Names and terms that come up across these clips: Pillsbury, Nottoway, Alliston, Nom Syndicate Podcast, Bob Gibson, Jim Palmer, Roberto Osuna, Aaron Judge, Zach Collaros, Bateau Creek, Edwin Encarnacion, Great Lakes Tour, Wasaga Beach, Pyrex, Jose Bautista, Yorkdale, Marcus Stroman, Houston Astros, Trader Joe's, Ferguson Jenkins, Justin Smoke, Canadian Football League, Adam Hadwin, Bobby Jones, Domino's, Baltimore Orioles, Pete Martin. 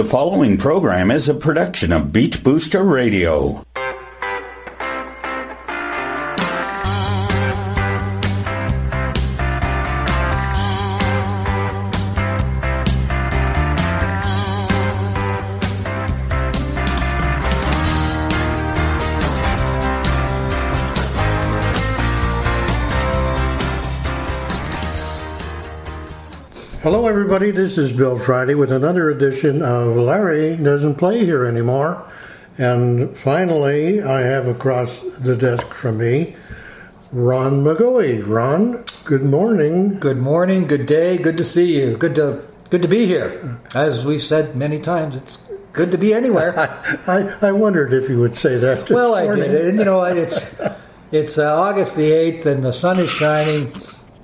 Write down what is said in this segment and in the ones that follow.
The following program is a production of Beach Booster Radio. Hello everybody, this is Bill Frieday with another edition of Larry Doesn't Play Here Anymore. And finally, I have across the desk from me, Ron McGoey. Ron, good morning. Good morning, good day, good to see you. Good to be here. As we've said many times, it's good to be anywhere. I wondered if you would say that this morning. Well, I did. And you know what, it's August the 8th and the sun is shining.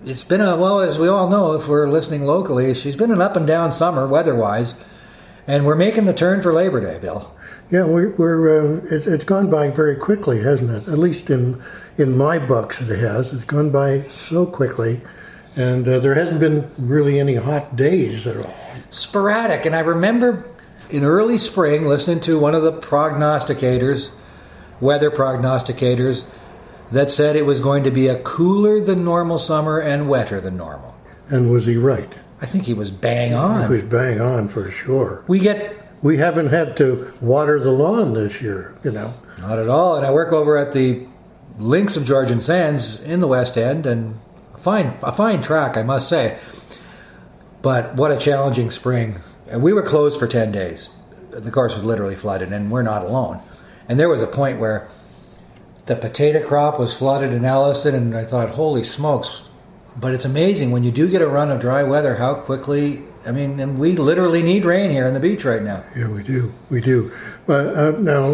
It's been as we all know, if we're listening locally, she's been an up and down summer weather-wise, and we're making the turn for Labor Day, Bill. Yeah, it's gone by very quickly, hasn't it? At least in my books it has. It's gone by so quickly, and there hasn't been really any hot days at all. Sporadic, and I remember in early spring listening to one of the weather prognosticators, that said it was going to be a cooler than normal summer and wetter than normal. And was he right? I think he was bang on. He was bang on for sure. We haven't had to water the lawn this year, you know. Not at all. And I work over at the links of Georgian Sands in the West End, and a fine track, I must say. But what a challenging spring. And we were closed for 10 days. The course was literally flooded, and we're not alone. And there was a point where the potato crop was flooded in Alliston, and I thought, holy smokes. But it's amazing when you do get a run of dry weather, how quickly, and we literally need rain here on the beach right now. Yeah, we do. But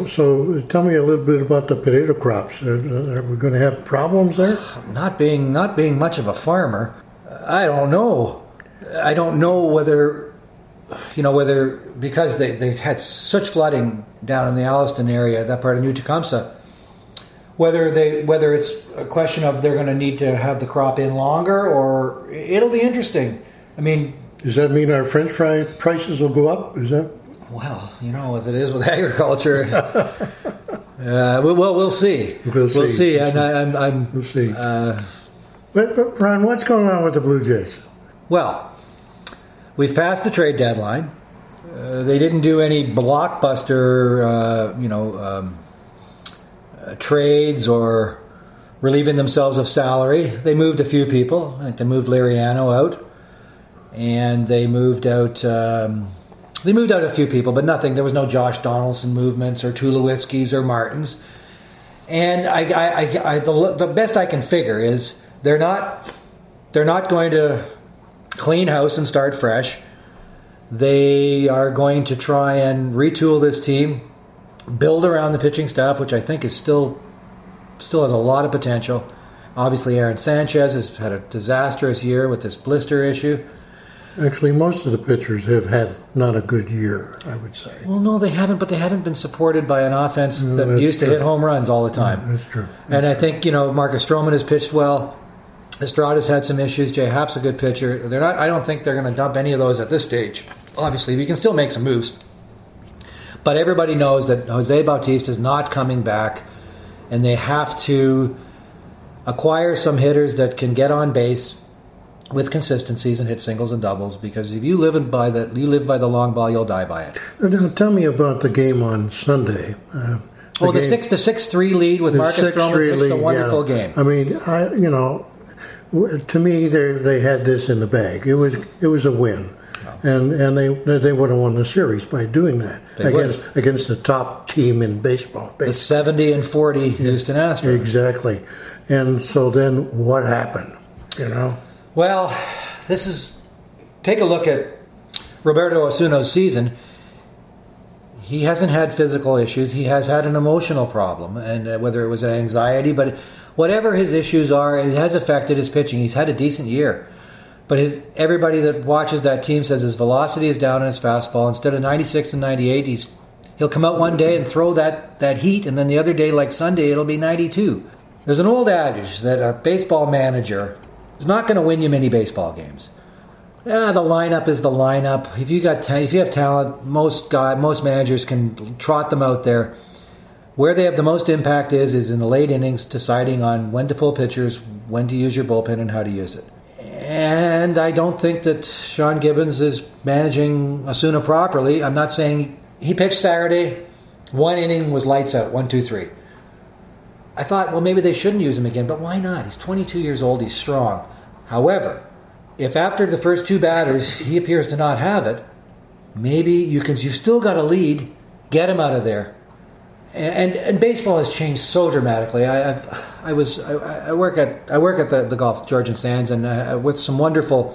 so tell me a little bit about the potato crops. Are we going to have problems there? Not being much of a farmer, I don't know. I don't know whether because they had such flooding down in the Alliston area, that part of New Tecumseh, whether it's a question of they're going to need to have the crop in longer, or it'll be interesting. Does that mean our French fry prices will go up? Is that? Well, you know, if it is with agriculture, we'll see. We'll see. We'll see. But Ron, what's going on with the Blue Jays? Well, we've passed the trade deadline. They didn't do any blockbuster, trades or relieving themselves of salary. They moved a few people. I think they moved Liriano out, and they moved out a few people, but nothing. There was no Josh Donaldson movements or Tulowitzkis or Martins. And the best I can figure is they're not going to clean house and start fresh. They are going to try and retool this team, build around the pitching staff, which I think is still has a lot of potential. Obviously, Aaron Sanchez has had a disastrous year with this blister issue. Actually, most of the pitchers have had not a good year, I would say. Well, no, they haven't, but they haven't been supported by an offense that used to hit home runs all the time. Yeah, that's true. I think, Marcus Stroman has pitched well. Estrada's had some issues. Jay Happ's a good pitcher. I don't think they're going to dump any of those at this stage. Obviously, we can still make some moves. But everybody knows that Jose Bautista is not coming back, and they have to acquire some hitters that can get on base with consistencies and hit singles and doubles. Because if you live by the long ball, you'll die by it. Now, tell me about the game on Sunday. The 6-3 lead with Marcus Stroman was a wonderful game. To me, they had this in the bag. It was a win. And they would have won the series by doing that against the top team in baseball. The 70-40 Houston Astros. Exactly. And so then what happened? Well, take a look at Roberto Osuna's season. He hasn't had physical issues. He has had an emotional problem, and whether it was anxiety, but whatever his issues are, it has affected his pitching. He's had a decent year. But everybody that watches that team says his velocity is down on his fastball. Instead of 96 and 98, he'll come out one day and throw that heat, and then the other day, like Sunday, it'll be 92. There's an old adage that a baseball manager is not going to win you many baseball games. Yeah, the lineup is the lineup. If you got if you have talent, most managers can trot them out there. Where they have the most impact is in the late innings, deciding on when to pull pitchers, when to use your bullpen, and how to use it. And I don't think that Sean Gibbons is managing Osuna properly. I'm not saying he pitched Saturday. One inning was lights out, 1, 2, 3. I thought, well, maybe they shouldn't use him again, but why not? He's 22 years old. He's strong. However, if after the first two batters he appears to not have it, maybe you've still got a lead. Get him out of there. And baseball has changed so dramatically. I work at the golf Georgian Sands, and with some wonderful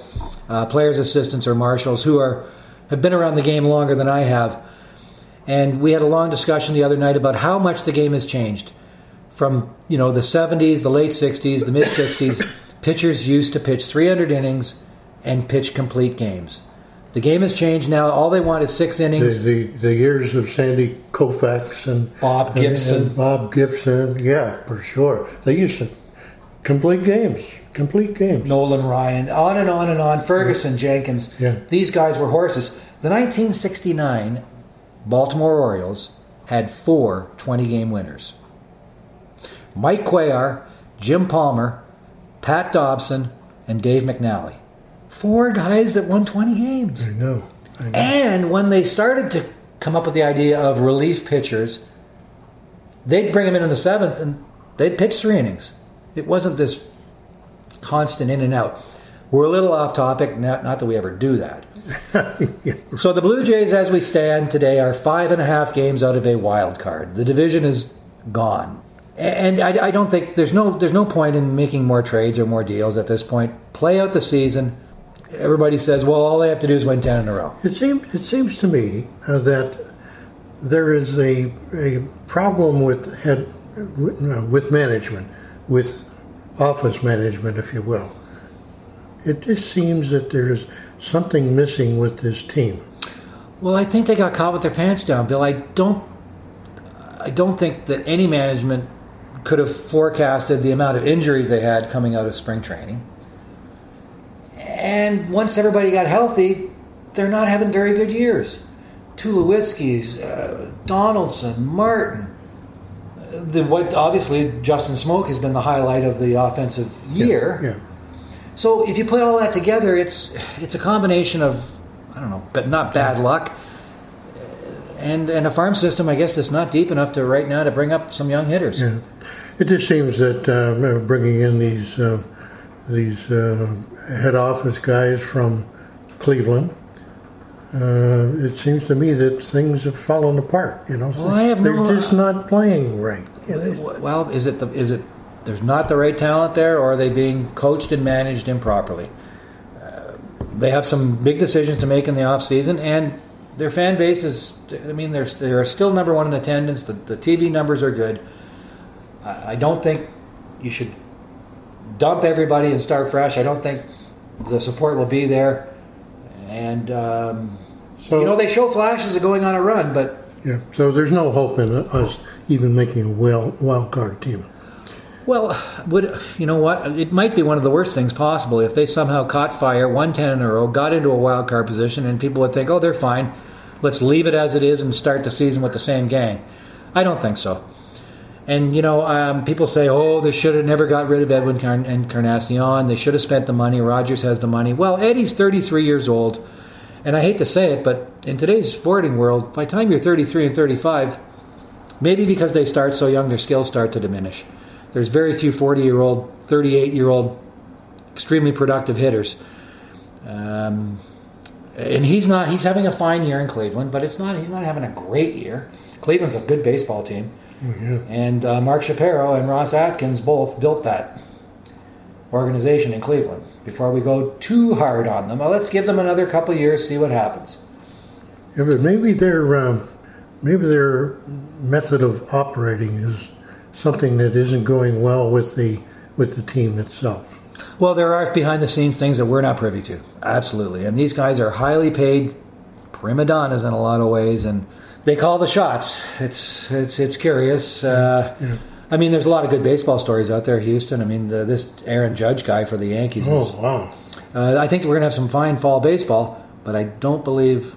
players' assistants or marshals who have been around the game longer than I have. And we had a long discussion the other night about how much the game has changed from the 70s, the late 60s, the mid 60s. Pitchers used to pitch 300 innings and pitch complete games. The game has changed now. All they want is 6 innings. The years of Sandy Koufax and Bob Gibson. And Bob Gibson, yeah, for sure. They used to complete games. Nolan Ryan, on and on and on. Ferguson, yeah. Jenkins. Yeah. These guys were horses. The 1969 Baltimore Orioles had 4 20-game winners. Mike Cuellar, Jim Palmer, Pat Dobson, and Dave McNally. 4 guys that won 20 games. I know. And when they started to come up with the idea of relief pitchers, they'd bring them in the 7th, and they'd pitch 3 innings. It wasn't this constant in and out. We're a little off topic, not that we ever do that. Yeah. So the Blue Jays, as we stand today, are 5.5 games out of a wild card. The division is gone. And I don't think there's no point in making more trades or more deals at this point. Play out the season. Everybody says, well, all they have to do is win 10 in a row. It seems to me that there is a problem with management, with office management, if you will. It just seems that there's something missing with this team. Well, I think they got caught with their pants down, Bill. I don't think that any management could have forecasted the amount of injuries they had coming out of spring training. And once everybody got healthy, they're not having very good years. Tulowitzki's, Donaldson, Martin. Obviously, Justin Smoke has been the highlight of the offensive year. Yeah. So if you put all that together, it's a combination of, I don't know, but not bad luck, and a farm system, I guess, that's not deep enough to right now to bring up some young hitters. Yeah. It just seems that bringing in these head office guys from Cleveland, it seems to me that things have fallen apart. They're just not playing right. Well, is it there's not the right talent there, or are they being coached and managed improperly? They have some big decisions to make in the off season, and their fan base is. I mean, they're still number one in attendance. The TV numbers are good. I don't think you should dump everybody and start fresh. I don't think the support will be there, and they show flashes of going on a run, but yeah. So there's no hope in us even making a wild card team. Well, you know what? It might be one of the worst things possible if they somehow caught fire, won 10 in a row, got into a wild card position, and people would think, "Oh, they're fine. Let's leave it as it is and start the season with the same gang." I don't think so. And, people say, oh, they should have never got rid of Edwin Encarnacion. They should have spent the money. Rogers has the money. Well, Eddie's 33 years old. And I hate to say it, but in today's sporting world, by the time you're 33 and 35, maybe because they start so young, their skills start to diminish. There's very few 40-year-old, 38-year-old, extremely productive hitters. And he's having a fine year in Cleveland, but he's not having a great year. Cleveland's a good baseball team. Yeah. And Mark Shapiro and Ross Atkins both built that organization in Cleveland. Before we go too hard on them, let's give them another couple of years, see what happens. Yeah, but maybe their method of operating is something that isn't going well with the team itself. Well, there are behind the scenes things that we're not privy to, absolutely. And these guys are highly paid prima donnas in a lot of ways, and they call the shots. It's curious. Yeah. I mean, there's a lot of good baseball stories out there, Houston. I mean, this Aaron Judge guy for the Yankees. Oh, wow. I think we're going to have some fine fall baseball, but I don't think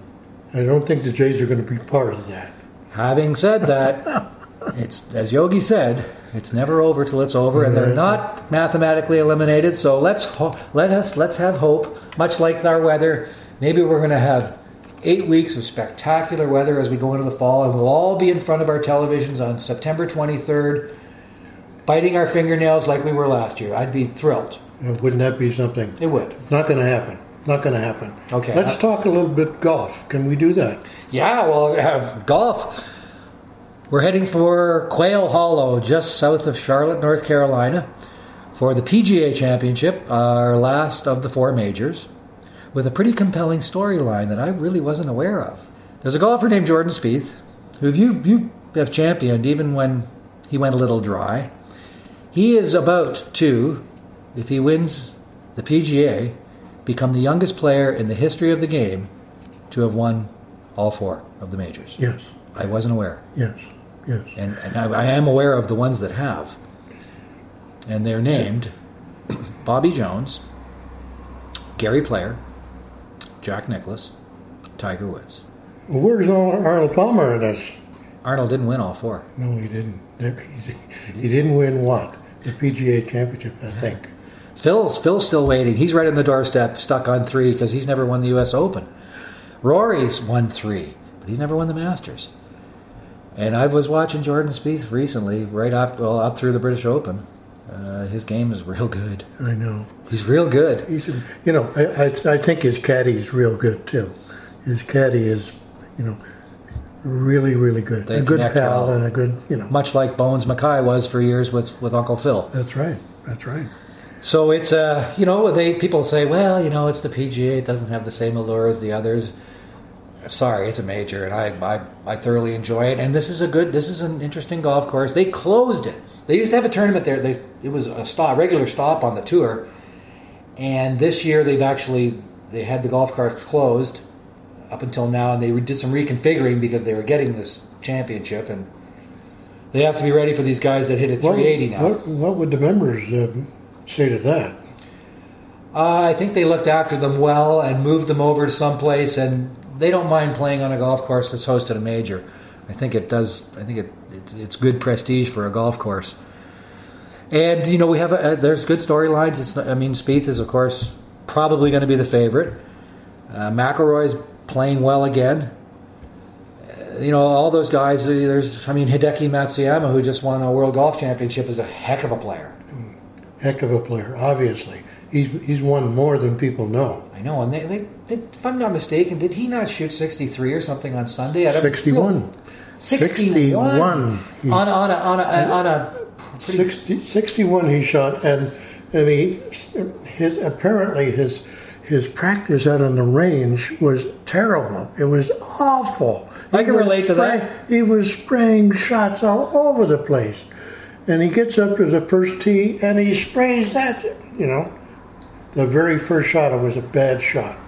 the Jays are going to be part of that. Having said that, it's, as Yogi said, it's never over till it's over, and they're not mathematically eliminated. So let's have hope. Much like our weather, maybe we're going to have 8 weeks of spectacular weather as we go into the fall, and we'll all be in front of our televisions on September 23rd, biting our fingernails like we were last year. I'd be thrilled. Wouldn't that be something? It would. Not going to happen. Not going to happen. Okay. Let's talk a little bit golf. Can we do that? Yeah, well, golf. We're heading for Quail Hollow, just south of Charlotte, North Carolina, for the PGA Championship, our last of the four majors, with a pretty compelling storyline that I really wasn't aware of. There's a golfer named Jordan Spieth, who you have championed even when he went a little dry. He is about to, if he wins the PGA, become the youngest player in the history of the game to have won all four of the majors. Yes. I wasn't aware. Yes. Yes. And I am aware of the ones that have. And they're named Bobby Jones, Gary Player, Jack Nicklaus, Tiger Woods. Well, where's Arnold Palmer in this? Arnold didn't win all four. No, he didn't. He didn't win what? The PGA Championship, I think. Phil's still waiting. He's right on the doorstep, stuck on three, because he's never won the U.S. Open. Rory's won three, but he's never won the Masters. And I was watching Jordan Spieth recently, right after, well, up through the British Open. His game is real good. I know. He's real good. I think his caddy is real good, too. His caddy is, really, really good. They a good pal well, and a good, Much like Bones Mackay was for years with Uncle Phil. That's right. That's right. So it's, people say, well, it's the PGA. It doesn't have the same allure as the others. Sorry, it's a major, and I thoroughly enjoy it. And this is an interesting golf course. They closed it. They used to have a tournament there. It was regular stop on the tour. And this year they had the golf course closed up until now, and they did some reconfiguring because they were getting this championship, and they have to be ready for these guys that hit at 380 now. What would the members say to that? I think they looked after them well and moved them over to someplace, and they don't mind playing on a golf course that's hosted a major. I think it does. I think it's good prestige for a golf course. And we have there's good storylines. Spieth is of course probably going to be the favorite. McIlroy's playing well again. All those guys. Hideki Matsuyama, who just won a World Golf Championship, is a heck of a player. Heck of a player, obviously. He's won more than people know. I know, and they, if I'm not mistaken, did he not shoot 63 or something on Sunday? 61. 61. On a 61 he shot, and apparently his practice out on the range was terrible. It was awful. I can relate to that. He was spraying shots all over the place, and he gets up to the first tee and he sprays that. The very first shot, it was a bad shot.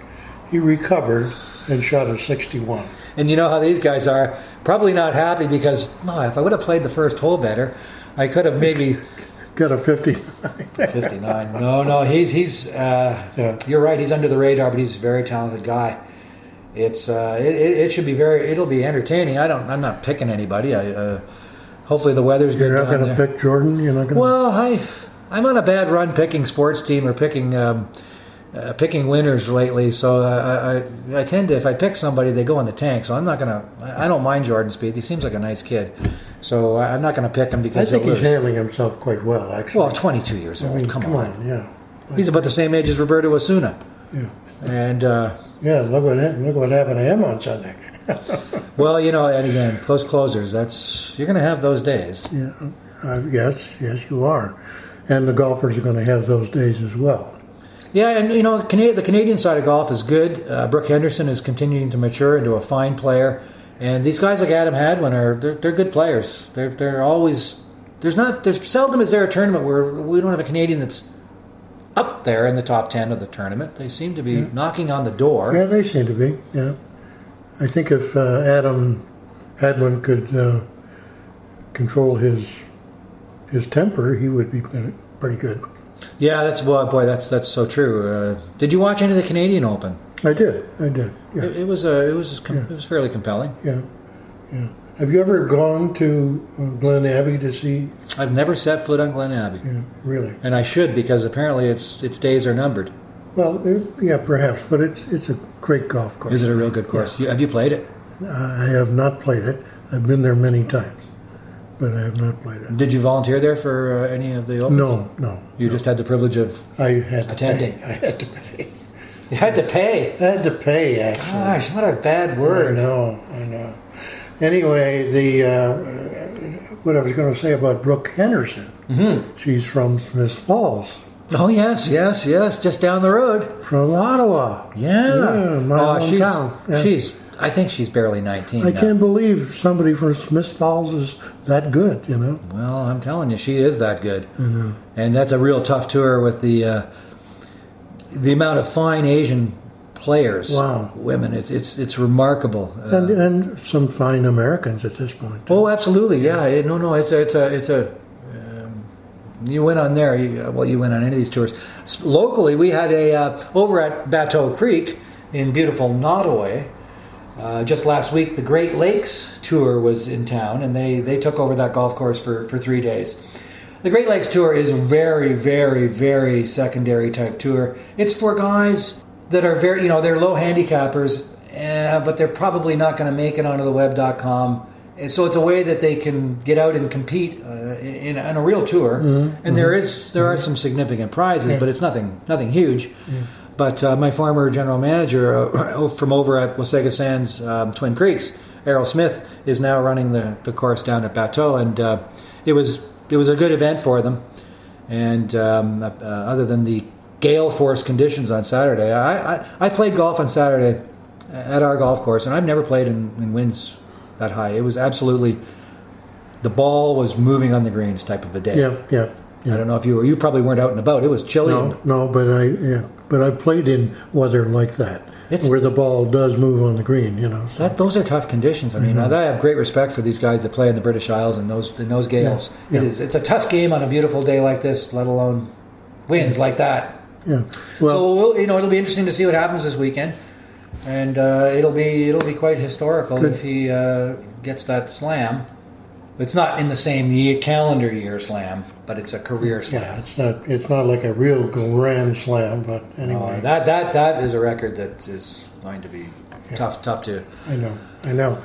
He recovered and shot a 61. And you know how these guys are. Probably not happy because, if I would have played the first hole better, I could have maybe... got a 59. 59. No, he's you're right. He's under the radar, but he's a very talented guy. It's it should be it'll be entertaining. I'm not picking anybody. Hopefully the weather's good. You're not going to pick Jordan? You're not going to... Well, I'm on a bad run picking sports team or picking winners lately. So I tend to, if I pick somebody, they go in the tank. So I'm not gonna. I don't mind Jordan Spieth. He seems like a nice kid. So I'm not gonna pick him because I think he's handling himself quite well. Actually, well, 22 years old. Come on. Yeah. He's about the same age as Roberto Osuna. Yeah. And look what happened to him on Sunday. Well, and again, close closers. That's you're gonna have those days. Yeah. Yes, you are. And the golfers are going to have those days as well. Yeah, and the Canadian side of golf is good. Brooke Henderson is continuing to mature into a fine player, and these guys like Adam Hadwin they're good players. They're always there's seldom is there a tournament where we don't have a Canadian that's up there in the top 10 of the tournament. They seem to be knocking on the door. Yeah, they seem to be. Yeah, I think if Adam Hadwin could control his temper, he would be pretty good. Yeah, that's boy, that's so true. Did you watch any of the Canadian Open? I did. Yeah. It was fairly compelling. Yeah. Have you ever gone to Glen Abbey to see? I've never set foot on Glen Abbey. Yeah, really. And I should, because apparently its days are numbered. Well, perhaps, but it's a great golf course. Is it a real good course? Yeah. Have you played it? I have not played it. I've been there many times, but I have not played it. Did you volunteer there for any of the Opens? No. You just had the privilege of attending. I had to pay. You had to pay? I had to pay, actually. Gosh, what a bad word. I know. Anyway, what I was going to say about Brooke Henderson, she's from Smiths Falls. Oh, yes, just down the road. From Ottawa. Yeah, my hometown. I think she's barely 19 now. Can't believe somebody from Smiths Falls is that good, you know. Well, I'm telling you, she is that good. I know. And that's a real tough tour with the amount of fine Asian players, women, it's remarkable, and some fine Americans at this point too. Oh, absolutely, yeah. No, it's a. You went on there. You went on any of these tours. Locally, we had a over at Bateau Creek in beautiful Nottoway. Just last week, the Great Lakes Tour was in town, and they took over that golf course for 3 days. The Great Lakes Tour is a very, very, very secondary type tour. It's for guys that are very, they're low handicappers, but they're probably not going to make it onto the web.com. And so it's a way that they can get out and compete in a real tour. Mm-hmm. And there are some significant prizes, but it's nothing huge. Yeah. But my former general manager from over at Wasaga Sands, Twin Creeks, Errol Smith, is now running the course down at Bateau, and it was a good event for them. And other than the gale force conditions on Saturday. I played golf on Saturday at our golf course, and I've never played in winds that high. It was absolutely, the ball was moving on the greens type of a day. Yeah. I don't know if you probably weren't out and about. It was chilly. No, but I played in weather like that, where the ball does move on the green. Those are tough conditions. I mean, I have great respect for these guys that play in the British Isles and those gales. Yeah. It's a tough game on a beautiful day like this, let alone winds like that. Yeah. Well, so it'll be interesting to see what happens this weekend, and it'll be quite historical if he gets that slam. It's not in the same calendar year slam, but it's a career slam. Yeah, it's not like a real grand slam, but anyway, that is a record that is going to be tough to. I know.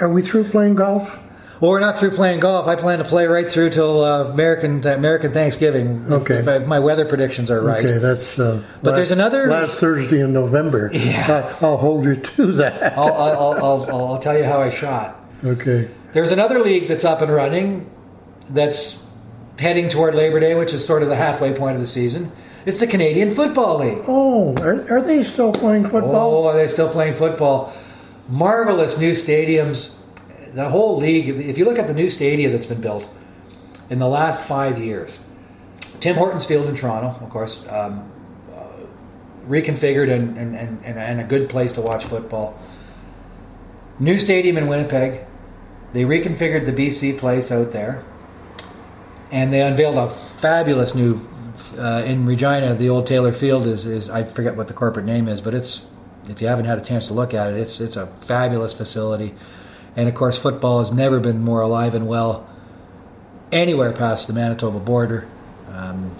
Are we through playing golf? Well, we're not through playing golf. I plan to play right through till American Thanksgiving. Okay. If my weather predictions are right. Okay, that's. But there's another last Thursday in November. Yeah. I'll hold you to that. I'll tell you how I shot. Okay. There's another league that's up and running, that's heading toward Labor Day, which is sort of the halfway point of the season. It's the Canadian Football League. Oh, are they still playing football? Oh, are they still playing football? Marvelous new stadiums. The whole league, if you look at the new stadium that's been built in the last 5 years, Tim Hortons Field in Toronto, of course, reconfigured and a good place to watch football. New stadium in Winnipeg. They reconfigured the BC place out there. And they unveiled a fabulous new, in Regina, the old Taylor Field is I forget what the corporate name is, but it's, if you haven't had a chance to look at it, it's a fabulous facility. And, of course, football has never been more alive and well anywhere past the Manitoba border.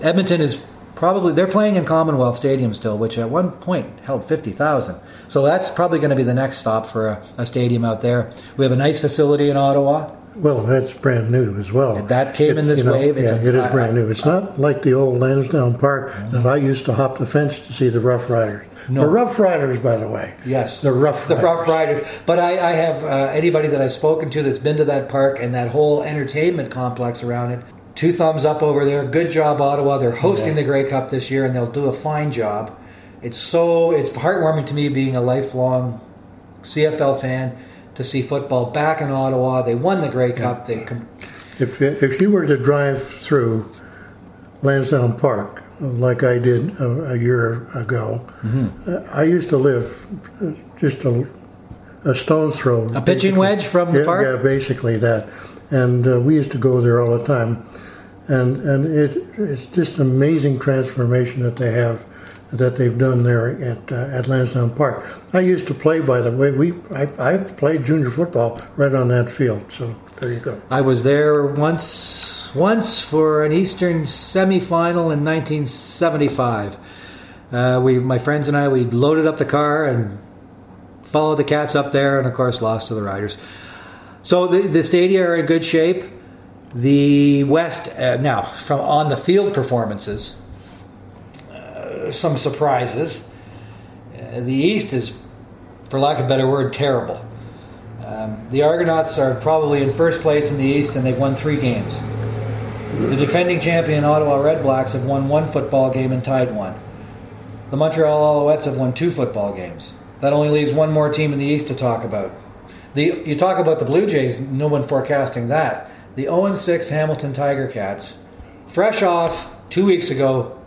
Edmonton is probably... They're playing in Commonwealth Stadium still, which at one point held 50,000. So that's probably going to be the next stop for a stadium out there. We have a nice facility in Ottawa. Well, that's brand new as well. And that came in this wave. It is brand new. It's not like the old Lansdowne Park that I used to hop the fence to see the Rough Riders. No. The Rough Riders, by the way. Yes. The Rough Riders. But I have anybody that I've spoken to that's been to that park and that whole entertainment complex around it, two thumbs up over there. Good job, Ottawa. They're hosting the Grey Cup this year, and they'll do a fine job. It's heartwarming to me, being a lifelong CFL fan, to see football back in Ottawa. They won the Grey Cup. They if you were to drive through Lansdowne Park, like I did a year ago. Mm-hmm. I used to live just a stone's throw. A pitching wedge from the park? Yeah, basically that. And we used to go there all the time. And it's just an amazing transformation that they have, that they've done there at Lansdowne Park. I used to play, by the way. I played junior football right on that field. So there you go. I was there once for an Eastern semifinal in 1975. My friends and I, we loaded up the car and followed the Cats up there, and of course lost to the Riders. So the stadia are in good shape. The West, now, from on the field performances, some surprises. The East is, for lack of a better word, terrible. The Argonauts are probably in first place in the East, and they've won 3 games. The defending champion Ottawa Red Blacks have won 1 football game and tied 1. The Montreal Alouettes have won 2 football games. That only leaves 1 more team in the East to talk about. You talk about the Blue Jays, no one forecasting that. The 0-6 Hamilton Tiger Cats, fresh off 2 weeks ago,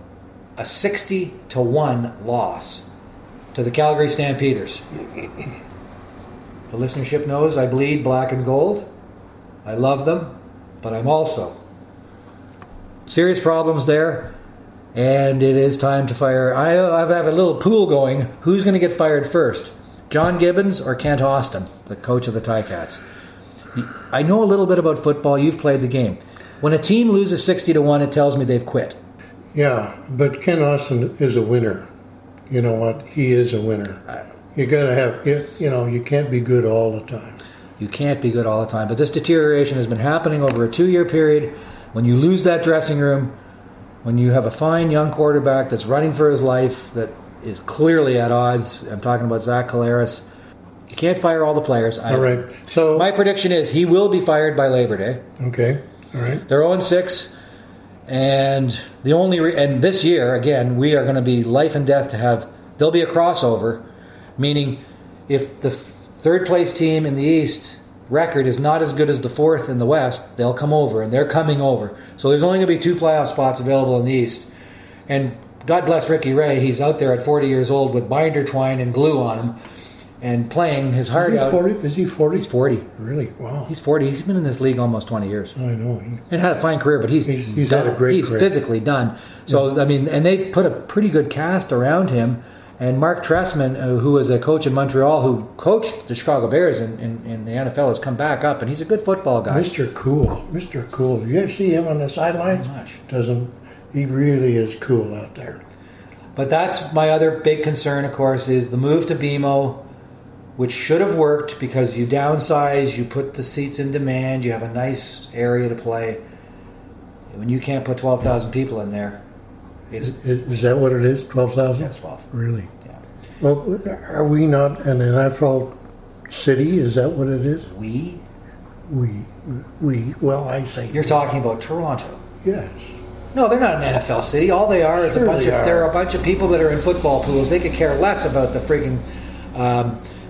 a 60-1 loss to the Calgary Stampeders. The listenership knows I bleed black and gold. I love them, but I'm also serious problems there, and it is time to fire. I have a little pool going. Who's going to get fired first? John Gibbons or Kent Austin, the coach of the Ticats? I know a little bit about football. You've played the game. When a team loses 60-1, it tells me they've quit. Yeah, but Ken Austin is a winner. You know what? He is a winner. You got to have, you can't be good all the time. You can't be good all the time. But this deterioration has been happening over a 2-year period. When you lose that dressing room, when you have a fine young quarterback that's running for his life, that is clearly at odds. I'm talking about Zach Collaros. You can't fire all the players. All right. So my prediction is he will be fired by Labor Day. Okay. All right. They're 0-6, and the only and this year again we are going to be life and death to have. There'll be a crossover, meaning if the third place team in the East record is not as good as the fourth in the West, they'll come over, and they're coming over. So there's only going to be 2 playoff spots available in the East, and God bless Ricky Ray. He's out there at 40 years old with binder twine and glue on him. And playing his heart out. 40? Is he 40? He's 40. Really? Wow. He's 40. He's been in this league almost 20 years. I know. And had a fine career, but he's done. Had a great career. He's physically done. So, yeah. I mean, and they put a pretty good cast around him. And Mark Trestman, who was a coach in Montreal, who coached the Chicago Bears in the NFL, has come back up, and he's a good football guy. Mr. Cool. Mr. Cool. You ever see him on the sidelines? Not much. He really is cool out there. But that's my other big concern, of course, is the move to BMO, which should have worked because you downsize, you put the seats in demand, you have a nice area to play. When you can't put 12,000 people in there, is that what it is? 12,000? Yes, 12. Really? Yeah. Well, are we not an NFL city? Is that what it is? We. Well, I say you're talking about Toronto. Yes. No, they're not an NFL city. All they are is there are a bunch of people that are in football pools. They could care less about the frigging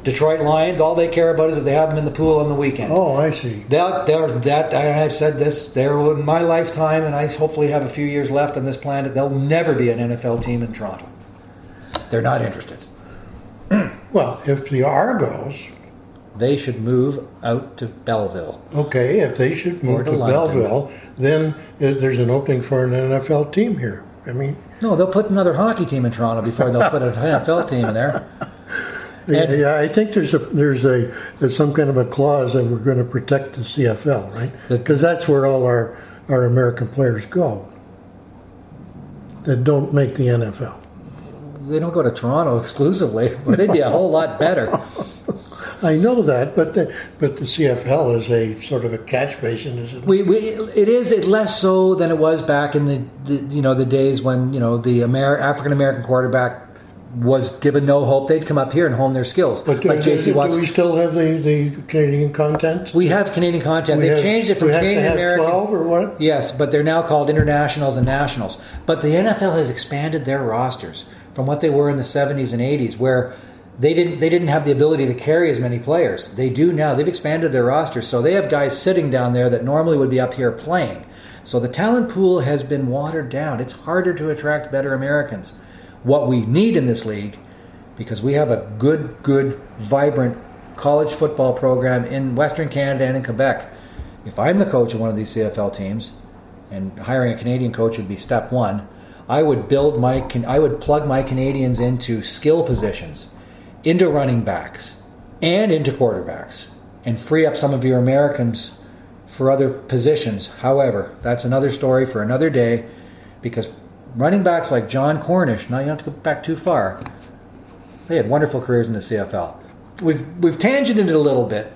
Detroit Lions. All they care about is if they have them in the pool on the weekend. Oh, I see. I've said this. In my lifetime, and I hopefully have a few years left on this planet, there'll never be an NFL team in Toronto. They're not interested. Well, if the Argos... They should move out to Belleville. Okay, if they should move to Belleville, then there's an opening for an NFL team here. I mean... No, they'll put another hockey team in Toronto before they'll put an NFL team in there. Yeah, I think there's some kind of a clause that we're going to protect the CFL, right? Because that's where all our American players go that don't make the NFL. They don't go to Toronto exclusively, but they'd be a whole lot better. I know that, but the CFL is a sort of a catch basin, is it? It is less so than it was back in the days when the African American quarterback was given no hope. They'd come up here and hone their skills. But like J.C. Watts. Do we still have the Canadian content? We have Canadian content. They've changed it from Canadian American. 12 or what? Yes, but they're now called internationals and nationals. But the NFL has expanded their rosters from what they were in the 70s and 80s, where they didn't have the ability to carry as many players. They do now. They've expanded their rosters, so they have guys sitting down there that normally would be up here playing. So the talent pool has been watered down. It's harder to attract better Americans. What we need in this league, because we have a good, vibrant college football program in Western Canada and in Quebec. If I'm the coach of one of these CFL teams, and hiring a Canadian coach would be step one. I would plug my Canadians into skill positions, into running backs, and into quarterbacks, and free up some of your Americans for other positions. However, that's another story for another day, because running backs like John Cornish, now you don't have to go back too far, they had wonderful careers in the CFL. We've tangented it a little bit.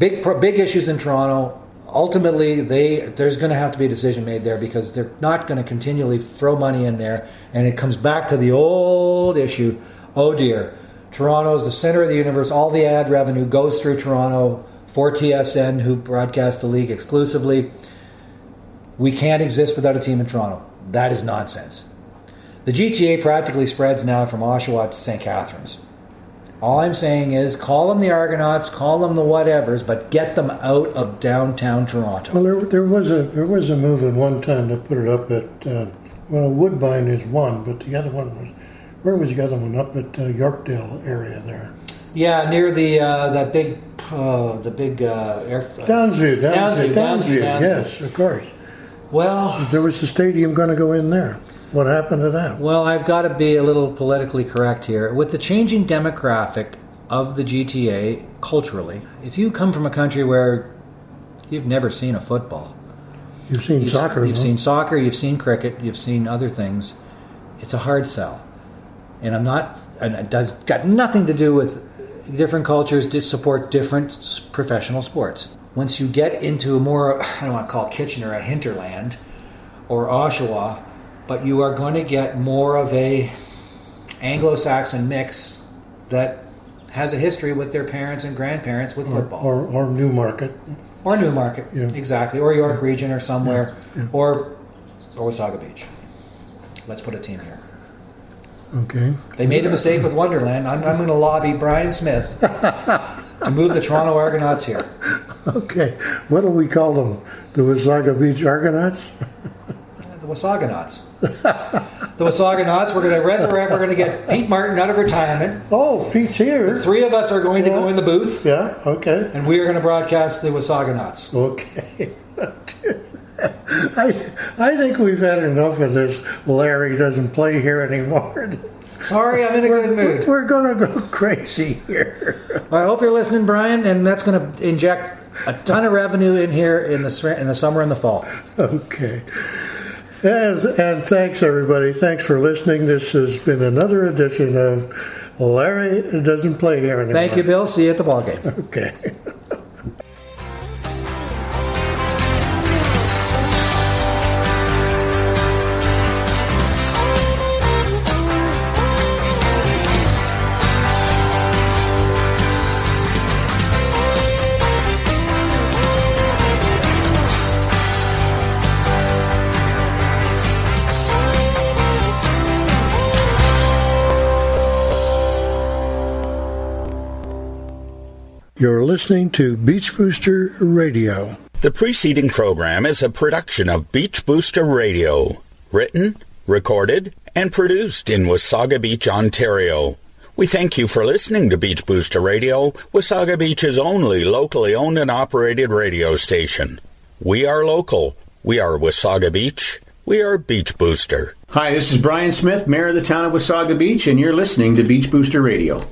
Big issues in Toronto. Ultimately, there's going to have to be a decision made there, because they're not going to continually throw money in there. And it comes back to the old issue. Oh dear, Toronto is the center of the universe. All the ad revenue goes through Toronto for TSN, who broadcast the league exclusively. We can't exist without a team in Toronto. That is nonsense. The GTA practically spreads now from Oshawa to St. Catharines. All I'm saying is, call them the Argonauts, call them the whatevers, but get them out of downtown Toronto. Well, there was a move at one time to put it up at Woodbine is one, but the other one was up at Yorkdale area there. Yeah, near the big air. Downsview. Yes, of course. Well, there was a stadium going to go in there. What happened to that? Well, I've got to be a little politically correct here. With the changing demographic of the GTA culturally, if you come from a country where you've never seen a football, you've seen soccer, you've seen cricket, you've seen other things, it's a hard sell. And it does got nothing to do with different cultures to support different professional sports. Once you get into a more, I don't want to call Kitchener a hinterland or Oshawa, but you are going to get more of a Anglo-Saxon mix that has a history with their parents and grandparents with football. Or Newmarket. Or Newmarket, yeah. Exactly. Or York Region or somewhere. Yeah. Yeah. Or Wasaga Beach. Let's put a team here. Okay. They made a mistake with Wonderland. I'm going to lobby Brian Smith to move the Toronto Argonauts here. Okay. What do we call them? The Wasaga Beach Argonauts? Wasagonauts. The Wasagonauts, we're going to resurrect, we're going to get Pete Martin out of retirement. Oh, Pete's here. The three of us are going to go in the booth. Yeah, okay. And we are going to broadcast the Wasagonauts. Okay. I think we've had enough of this. Larry doesn't play here anymore. Sorry, I'm in a good mood. We're going to go crazy here. I hope you're listening, Brian, and that's going to inject a ton of revenue in here in the summer and the fall. Okay. Yes, and thanks, everybody. Thanks for listening. This has been another edition of Larry Doesn't Play Here Anymore. Thank you, Bill. See you at the ballgame. Okay. You're listening to Beach Booster Radio. The preceding program is a production of Beach Booster Radio. Written, recorded, and produced in Wasaga Beach, Ontario. We thank you for listening to Beach Booster Radio, Wasaga Beach's only locally owned and operated radio station. We are local. We are Wasaga Beach. We are Beach Booster. Hi, this is Brian Smith, Mayor of the Town of Wasaga Beach, and you're listening to Beach Booster Radio.